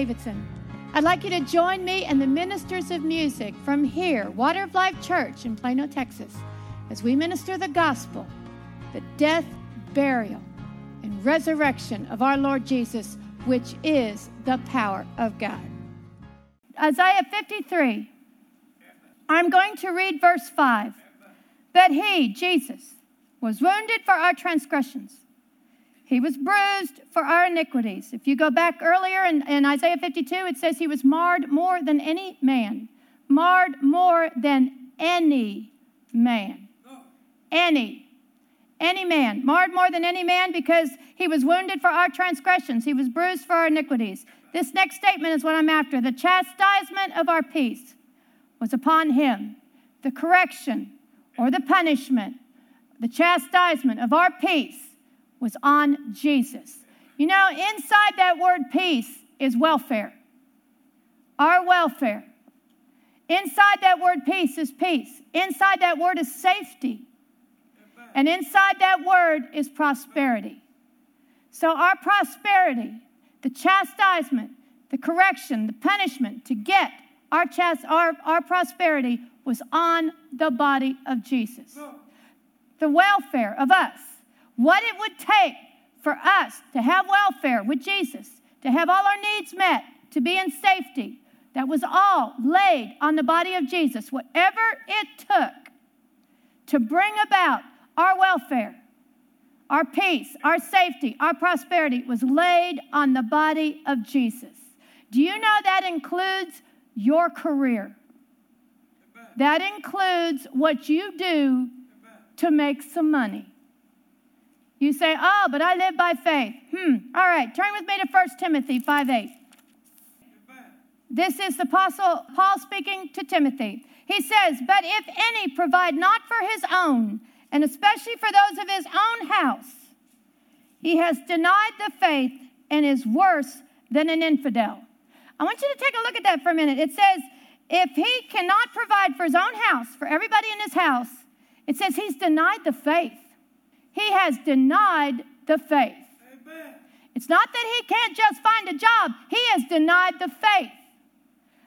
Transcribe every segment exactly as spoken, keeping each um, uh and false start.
Davidson. I'd like you to join me and the ministers of music from here, Water of Life Church in Plano, Texas, as we minister the gospel, the death, burial, and resurrection of our Lord Jesus, which is the power of God. Isaiah fifty-three. I'm going to read verse five. But he, Jesus, was wounded for our transgressions. He was bruised for our iniquities. If you go back earlier in, in Isaiah fifty-two, it says he was marred more than any man. Marred more than any man. Any. Any man. Marred more than any man because he was wounded for our transgressions. He was bruised for our iniquities. This next statement is what I'm after. The chastisement of our peace was upon him. The correction or the punishment, the chastisement of our peace was on Jesus. You know, inside that word peace is welfare. Our welfare. Inside that word peace is peace. Inside that word is safety. And inside that word is prosperity. So our prosperity, the chastisement, the correction, the punishment to get our chast- our, our prosperity was on the body of Jesus. The welfare of us. What it would take for us to have welfare with Jesus, to have all our needs met, to be in safety, that was all laid on the body of Jesus. Whatever it took to bring about our welfare, our peace, our safety, our prosperity was laid on the body of Jesus. Do you know that includes your career? That includes what you do to make some money. You say, oh, but I live by faith. Hmm. All right, turn with me to First Timothy five eight. This is the Apostle Paul speaking to Timothy. He says, but if any provide not for his own, and especially for those of his own house, he has denied the faith and is worse than an infidel. I want you to take a look at that for a minute. It says, if he cannot provide for his own house, for everybody in his house, it says he's denied the faith. He has denied the faith. Amen. It's not that he can't just find a job. He has denied the faith.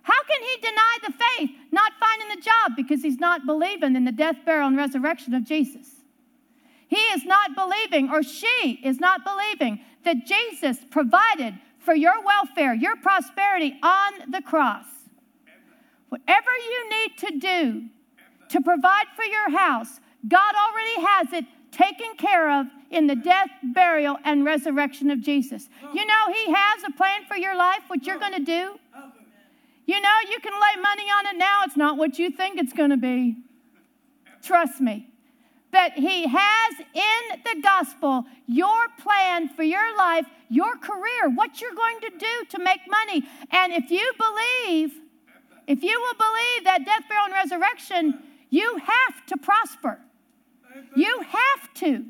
How can he deny the faith, not finding the job? Because he's not believing in the death, burial, and resurrection of Jesus. He is not believing, or she is not believing, that Jesus provided for your welfare, your prosperity on the cross. Amen. Whatever you need to do Amen. To provide for your house, God already has it taken care of in the death, burial, and resurrection of Jesus. You know, he has a plan for your life, what you're going to do. You know, you can lay money on it now. It's not what you think it's going to be. Trust me. But he has in the gospel your plan for your life, your career, what you're going to do to make money. And if you believe, if you will believe that death, burial, and resurrection, you have to prosper. You have to.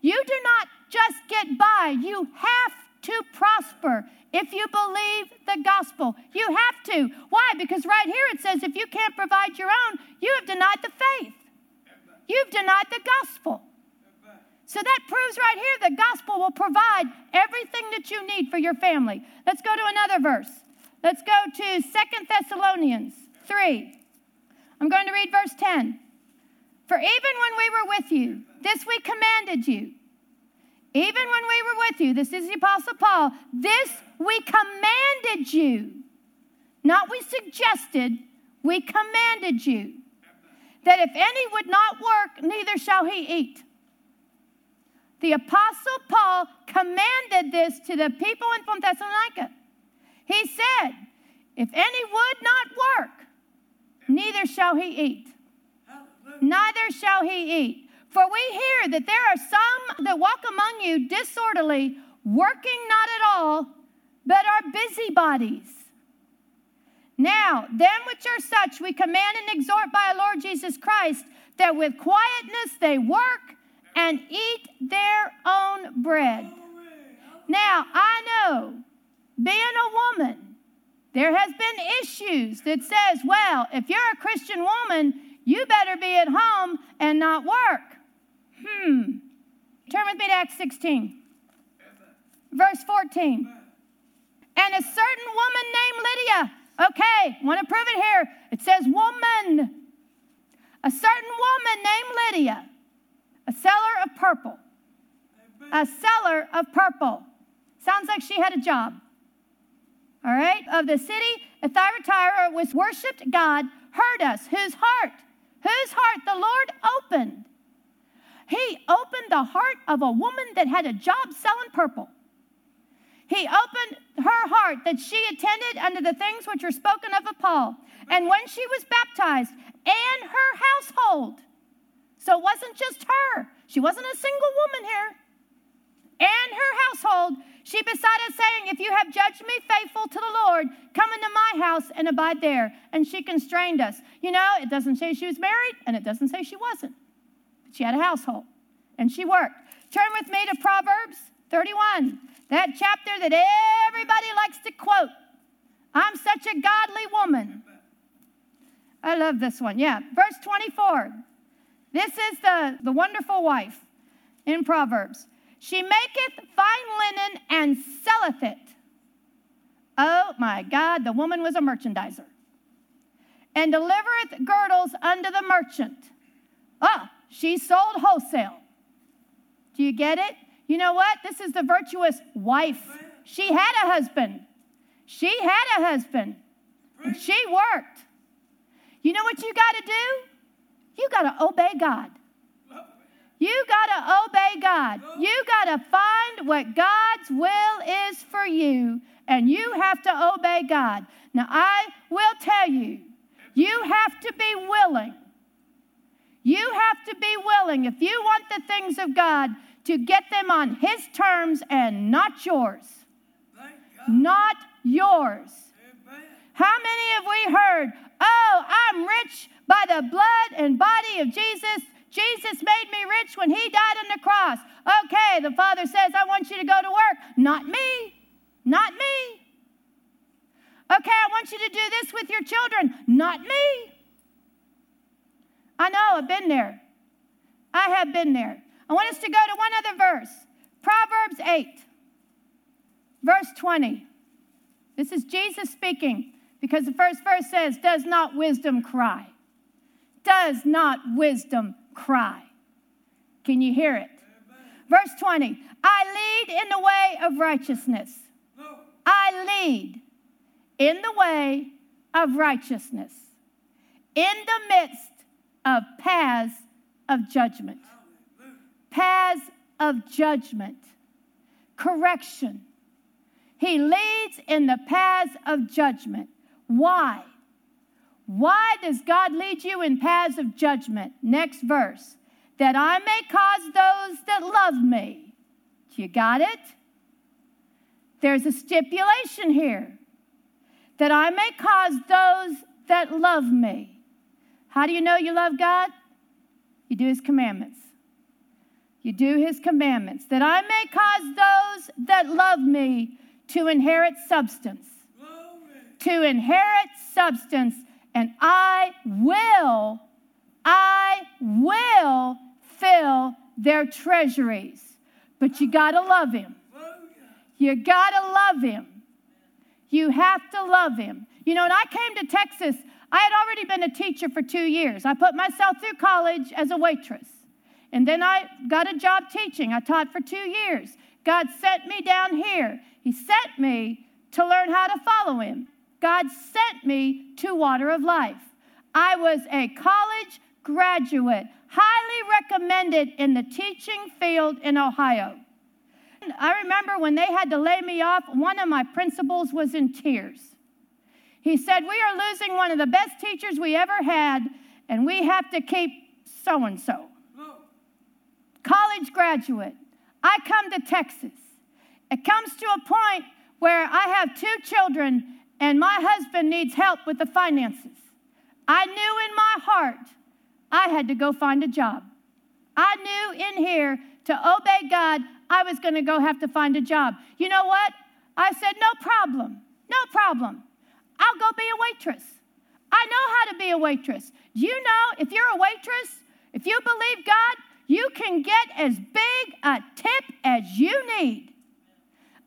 You do not just get by. You have to prosper if you believe the gospel. You have to. Why? Because right here it says if you can't provide your own, you have denied the faith. You've denied the gospel. So that proves right here the gospel will provide everything that you need for your family. Let's go to another verse. Let's go to Second Thessalonians three. I'm going to read verse ten. For even when we were with you, this we commanded you. Even when we were with you, this is the Apostle Paul, this we commanded you. Not we suggested, we commanded you. That if any would not work, neither shall he eat. The Apostle Paul commanded this to the people in Thessalonica. He said, if any would not work, neither shall he eat. Neither shall he eat. For we hear that there are some that walk among you disorderly, working not at all, but are busybodies. Now, them which are such we command and exhort by our Lord Jesus Christ, that with quietness they work and eat their own bread. Now, I know, being a woman, there has been issues that says, well, if you're a Christian woman, you better be at home and not work. Hmm. Turn with me to Acts sixteen, verse fourteen. and a certain woman named Lydia. Okay, want to prove it here. It says woman. A certain woman named Lydia, a seller of purple. A seller of purple. Sounds like she had a job. All right, of the city of Thyatira was worshipped God, heard us, whose heart, whose heart the Lord opened. He opened the heart of a woman that had a job selling purple. He opened her heart that she attended unto the things which were spoken of of Paul. And when she was baptized, and her household. So it wasn't just her. She wasn't a single woman here. And her household, she besought us, saying, if you have judged me faithful to the Lord, come into my house and abide there. And she constrained us. You know, it doesn't say she was married, and it doesn't say she wasn't. But she had a household, and she worked. Turn with me to Proverbs thirty-one, that chapter that everybody likes to quote. I'm such a godly woman. I love this one, yeah. Verse twenty-four. This is the, the wonderful wife in Proverbs. She maketh fine linen and selleth it. Oh, my God, the woman was a merchandiser. And delivereth girdles unto the merchant. Ah, she sold wholesale. Do you get it? You know what? This is the virtuous wife. She had a husband. She had a husband. And she worked. You know what you got to do? You got to obey God. You got to obey God. You got to find what God's will is for you, and you have to obey God. Now, I will tell you, you have to be willing. You have to be willing, if you want the things of God, to get them on His terms and not yours. Not yours. How many have we heard, oh, I'm rich by the blood and body of Jesus. Jesus made me rich when He died on the cross. Okay, the Father says, I want you to go to work. Not me. Not me. Okay, I want you to do this with your children. Not me. I know, I've been there. I have been there. I want us to go to one other verse. Proverbs eight, verse twenty. This is Jesus speaking, because the first verse says, does not wisdom cry? Does not wisdom cry? Can you hear it? Verse twenty, I lead in the way of righteousness. I lead in the way of righteousness, in the midst of paths of judgment. Paths of judgment. Correction. He leads in the paths of judgment. Why? Why does God lead you in paths of judgment? Next verse. That I may cause those that love me. You got it? There's a stipulation here. That I may cause those that love me. How do you know you love God? You do His commandments. You do His commandments. That I may cause those that love me to inherit substance. To inherit substance. And I will, I will fill their treasuries. But you got to love Him. You got to love Him. You have to love Him. You know, when I came to Texas, I had already been a teacher for two years. I put myself through college as a waitress. And then I got a job teaching. I taught for two years. God sent me down here. He sent me to learn how to follow Him. God sent me to Water of Life. I was a college graduate, highly recommended in the teaching field in Ohio. And I remember when they had to lay me off, one of my principals was in tears. He said, we are losing one of the best teachers we ever had, and we have to keep so-and-so. Oh. College graduate. I come to Texas. It comes to a point where I have two children, and my husband needs help with the finances. I knew in my heart I had to go find a job. I knew in here to obey God, I was going to go have to find a job. You know what? I said, no problem, no problem. I'll go be a waitress. I know how to be a waitress. You know, if you're a waitress, if you believe God, you can get as big a tip as you need.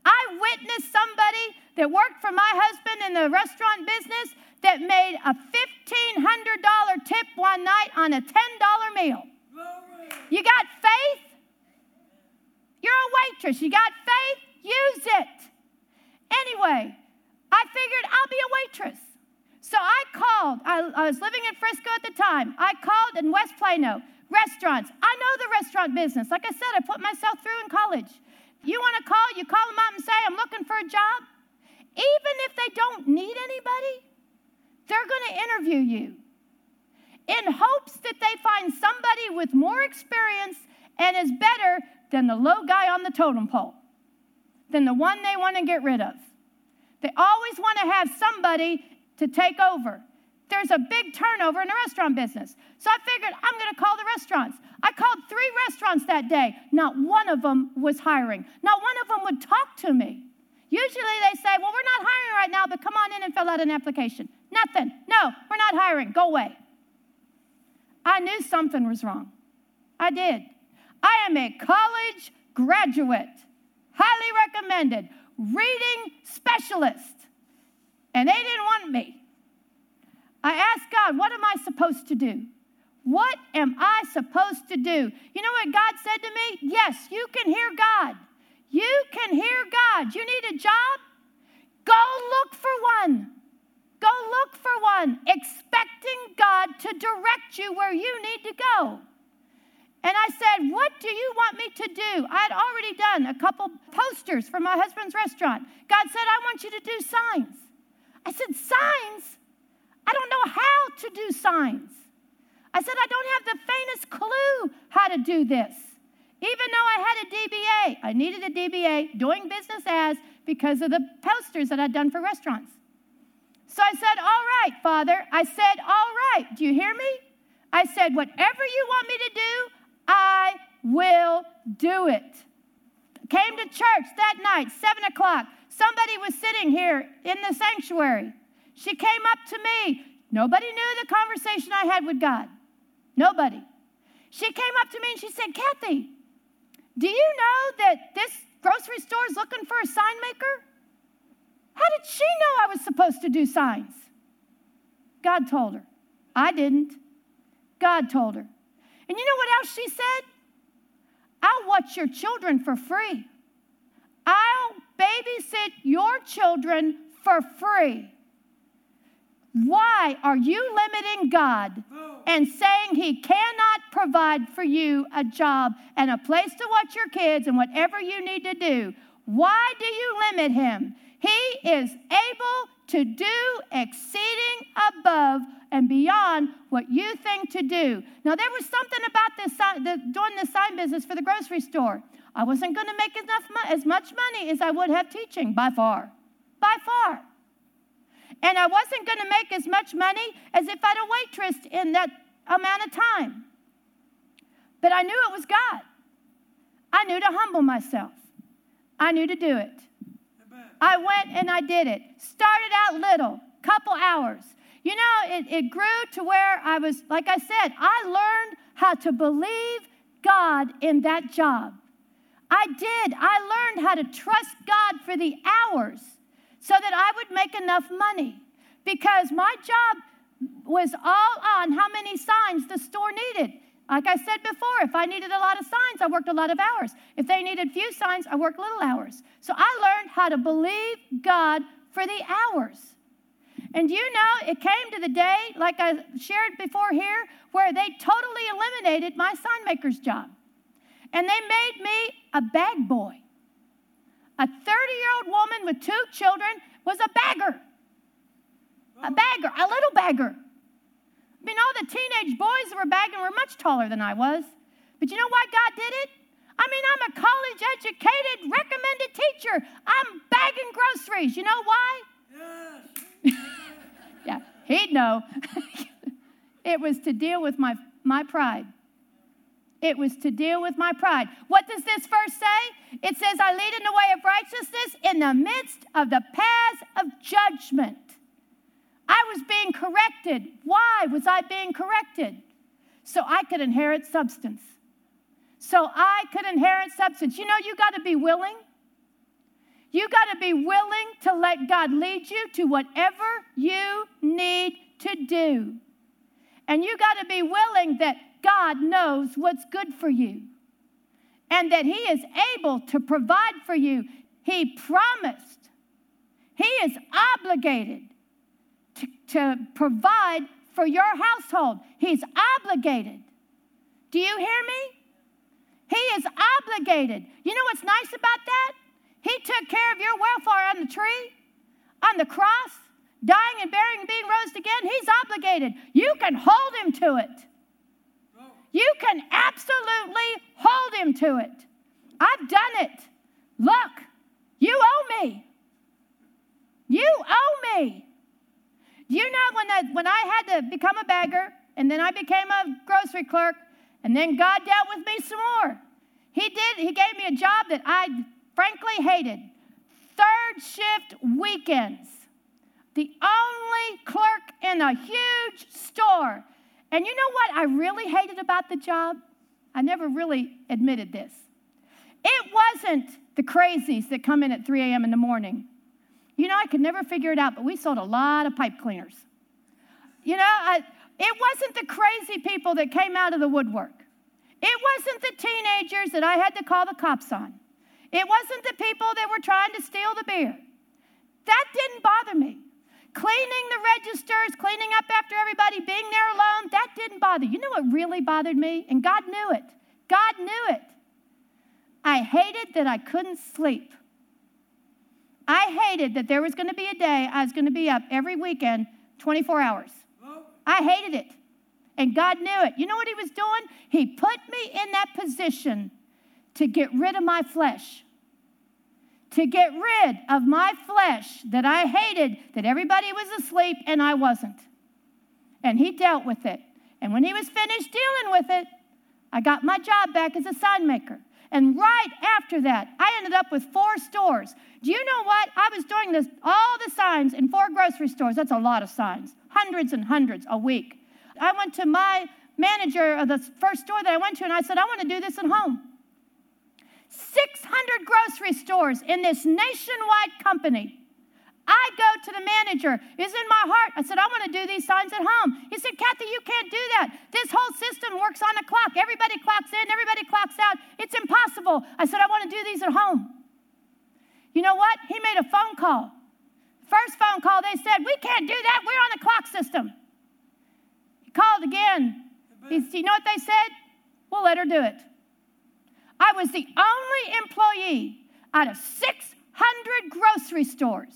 I witnessed somebody that worked for my husband in the restaurant business that made a fifteen hundred dollars tip one night on a ten dollars meal. You got faith? You're a waitress. You got faith? Use it. Anyway, I figured I'll be a waitress. So I called. I, I was living in Frisco at the time. I called in West Plano. Restaurants. I know the restaurant business. Like I said, I put myself through in college. You want to call, you call them up and say, I'm looking for a job. Even if they don't need anybody, they're going to interview you in hopes that they find somebody with more experience and is better than the low guy on the totem pole, than the one they want to get rid of. They always want to have somebody to take over. There's a big turnover in the restaurant business. So I figured I'm going to call the restaurants. I called three restaurants that day. Not one of them was hiring. Not one of them would talk to me. Usually they say, well, we're not hiring right now, but come on in and fill out an application. Nothing. No, we're not hiring. Go away. I knew something was wrong. I did. I am a college graduate, highly recommended, reading specialist, and they didn't want me. I asked God, what am I supposed to do? What am I supposed to do? You know what God said to me? Yes, you can hear God. You can hear God. You need a job? Go look for one. Go look for one, expecting God to direct you where you need to go. And I said, what do you want me to do? I had already done a couple posters for my husband's restaurant. God said, I want you to do signs. I said, signs? I don't know how to do signs. I said, I don't have the faintest clue how to do this. Even though I had a D B A, I needed a D B A doing business as because of the posters that I'd done for restaurants. So I said, all right, Father. I said, all right. Do you hear me? I said, whatever you want me to do, I will do it. Came to church that night, seven o'clock. Somebody was sitting here in the sanctuary. She came up to me. Nobody knew the conversation I had with God. Nobody. She came up to me and she said, Kathie, do you know that this grocery store is looking for a sign maker? How did she know I was supposed to do signs? God told her. I didn't. God told her. And you know what else she said? I'll watch your children for free. I'll babysit your children for free. Why are you limiting God and saying he cannot provide for you a job and a place to watch your kids and whatever you need to do? Why do you limit him? He is able to do exceeding above and beyond what you think to do. Now, there was something about this the, doing the sign business for the grocery store. I wasn't going to make enough as much money as I would have teaching, by far, by far. And I wasn't going to make as much money as if I'd a waitress in that amount of time. But I knew it was God. I knew to humble myself. I knew to do it. Amen. I went and I did it. Started out little, couple hours. You know, it, it grew to where I was, like I said, I learned how to believe God in that job. I did. I learned how to trust God for the hours, so that I would make enough money, because my job was all on how many signs the store needed. Like I said before, if I needed a lot of signs, I worked a lot of hours. If they needed few signs, I worked little hours. So I learned how to believe God for the hours. And you know, it came to the day, like I shared before here, where they totally eliminated my sign maker's job. And they made me a bag boy. A thirty-year-old woman with two children was a bagger. A bagger, a little bagger. I mean, all the teenage boys that were bagging were much taller than I was. But you know why God did it? I mean, I'm a college-educated, recommended teacher. I'm bagging groceries. You know why? Yes. Yeah, he'd know. It was to deal with my, my pride. It was to deal with my pride. What does this verse say? It says, I lead in the way of righteousness in the midst of the paths of judgment. I was being corrected. Why was I being corrected? So I could inherit substance. So I could inherit substance. You know, you got to be willing. You got to be willing to let God lead you to whatever you need to do. And you got to be willing that God knows what's good for you and that He is able to provide for you. He promised. He is obligated to, to provide for your household. He's obligated. Do you hear me? He is obligated. You know what's nice about that? He took care of your welfare on the tree, on the cross, dying and burying and being raised again. He's obligated. You can hold Him to it. You can absolutely hold Him to it. I've done it. Look, you owe me. You owe me. You know, when I, when I had to become a beggar, and then I became a grocery clerk, and then God dealt with me some more. He did. He gave me a job that I frankly hated. Third shift weekends. The only clerk in a huge store. And you know what I really hated about the job? I never really admitted this. It wasn't the crazies that come in at three a.m. in the morning. You know, I could never figure it out, but we sold a lot of pipe cleaners. You know, I... It wasn't the crazy people that came out of the woodwork. It wasn't the teenagers that I had to call the cops on. It wasn't the people that were trying to steal the beer. That didn't bother me. Cleaning the registers, cleaning up after everybody, being there alone, that didn't bother. You know what really bothered me? And God knew it. God knew it. I hated that I couldn't sleep. I hated that there was going to be a day I was going to be up every weekend twenty-four hours. I hated it, and God knew it. You know what He was doing? He put me in that position to get rid of my flesh, to get rid of my flesh that I hated, that everybody was asleep and I wasn't. And He dealt with it. And when He was finished dealing with it, I got my job back as a sign maker. And right after that, I ended up with four stores. Do you know what? I was doing this, all the signs in four grocery stores. That's a lot of signs, hundreds and hundreds a week. I went to my manager of the first store that I went to, and I said, I want to do this at home. six hundred grocery stores in this nationwide company. I go to the manager. It's in my heart. I said, I want to do these signs at home. He said, Kathie, you can't do that. This whole system works on a clock. Everybody clocks in. Everybody clocks out. It's impossible. I said, I want to do these at home. You know what? He made a phone call. First phone call, they said, we can't do that. We're on a clock system. He called again. He, you know what they said? We'll let her do it. I was the only employee out of six hundred grocery stores.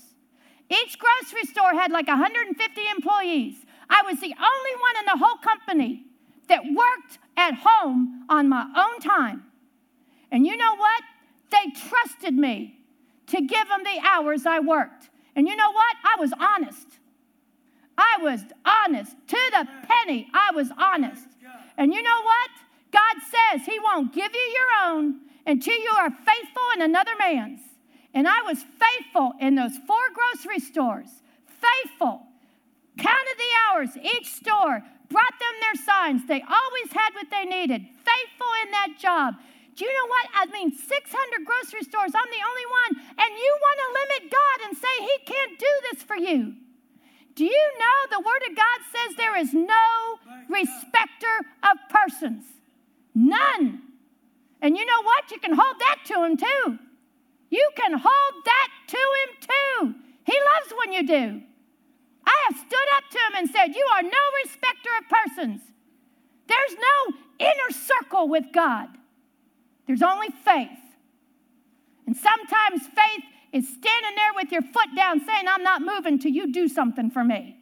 Each grocery store had like one hundred fifty employees. I was the only one in the whole company that worked at home on my own time. And you know what? They trusted me to give them the hours I worked. And you know what? I was honest. I was honest. To the penny, I was honest. And you know what? God says He won't give you your own until you are faithful in another man's. And I was faithful in those four grocery stores, faithful, counted the hours, each store, brought them their signs. They always had what they needed, faithful in that job. Do you know what? I mean, six hundred grocery stores, I'm the only one, and you want to limit God and say He can't do this for you. Do you know the Word of God says there is no respecter of persons? None. And you know what? You can hold that to Him too. You can hold that to Him too. He loves when you do. I have stood up to Him and said, you are no respecter of persons. There's no inner circle with God. There's only faith. And sometimes faith is standing there with your foot down saying, I'm not moving till you do something for me.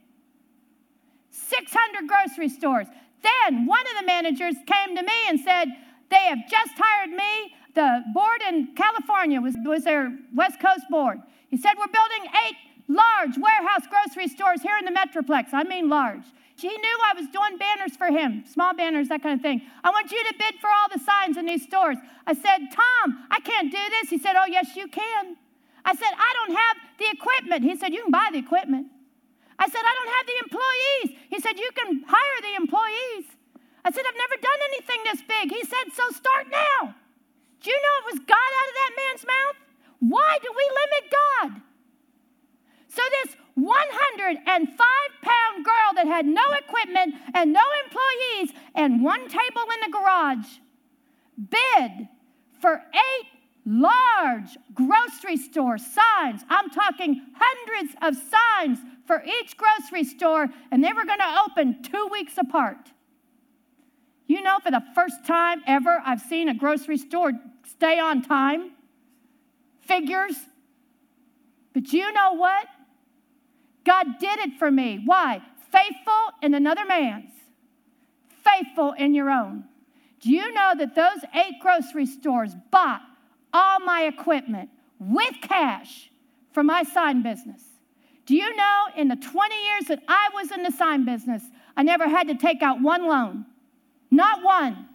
six hundred grocery stores. Then one of the managers came to me and said, they have just hired me. The board in California was, was their West Coast board. He said, we're building eight large warehouse grocery stores here in the Metroplex. I mean large. He knew I was doing banners for him, small banners, that kind of thing. I want you to bid for all the signs in these stores. I said, Tom, I can't do this. He said, oh, yes, you can. I said, I don't have the equipment. He said, you can buy the equipment. I said, I don't have the employees. He said, you can hire the employees. I said, I've never done anything this big. He said, so start now. Do you know it was God out of that man's mouth? Why do we limit God? So this one hundred five pound girl that had no equipment and no employees and one table in the garage bid for eight large grocery store signs. I'm talking hundreds of signs for each grocery store, and they were going to open two weeks apart. You know, for the first time ever, I've seen a grocery store stay on time. Figures. But you know what? God did it for me. Why? Faithful in another man's. Faithful in your own. Do you know that those eight grocery stores bought all my equipment with cash for my sign business? Do you know in the twenty years that I was in the sign business, I never had to take out one loan? Not one.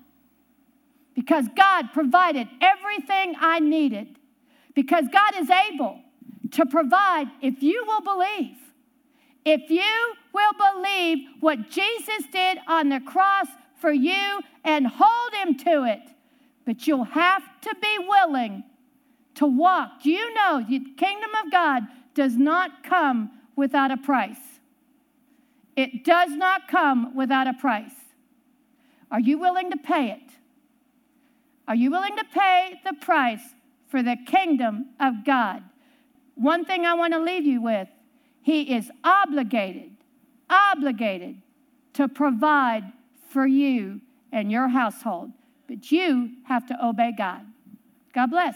Because God provided everything I needed. Because God is able to provide if you will believe. If you will believe what Jesus did on the cross for you and hold him to it. But you'll have to be willing to walk. Do you know the kingdom of God does not come without a price? It does not come without a price. Are you willing to pay it? Are you willing to pay the price for the kingdom of God? One thing I want to leave you with, he is obligated, obligated to provide for you and your household. But you have to obey God. God bless.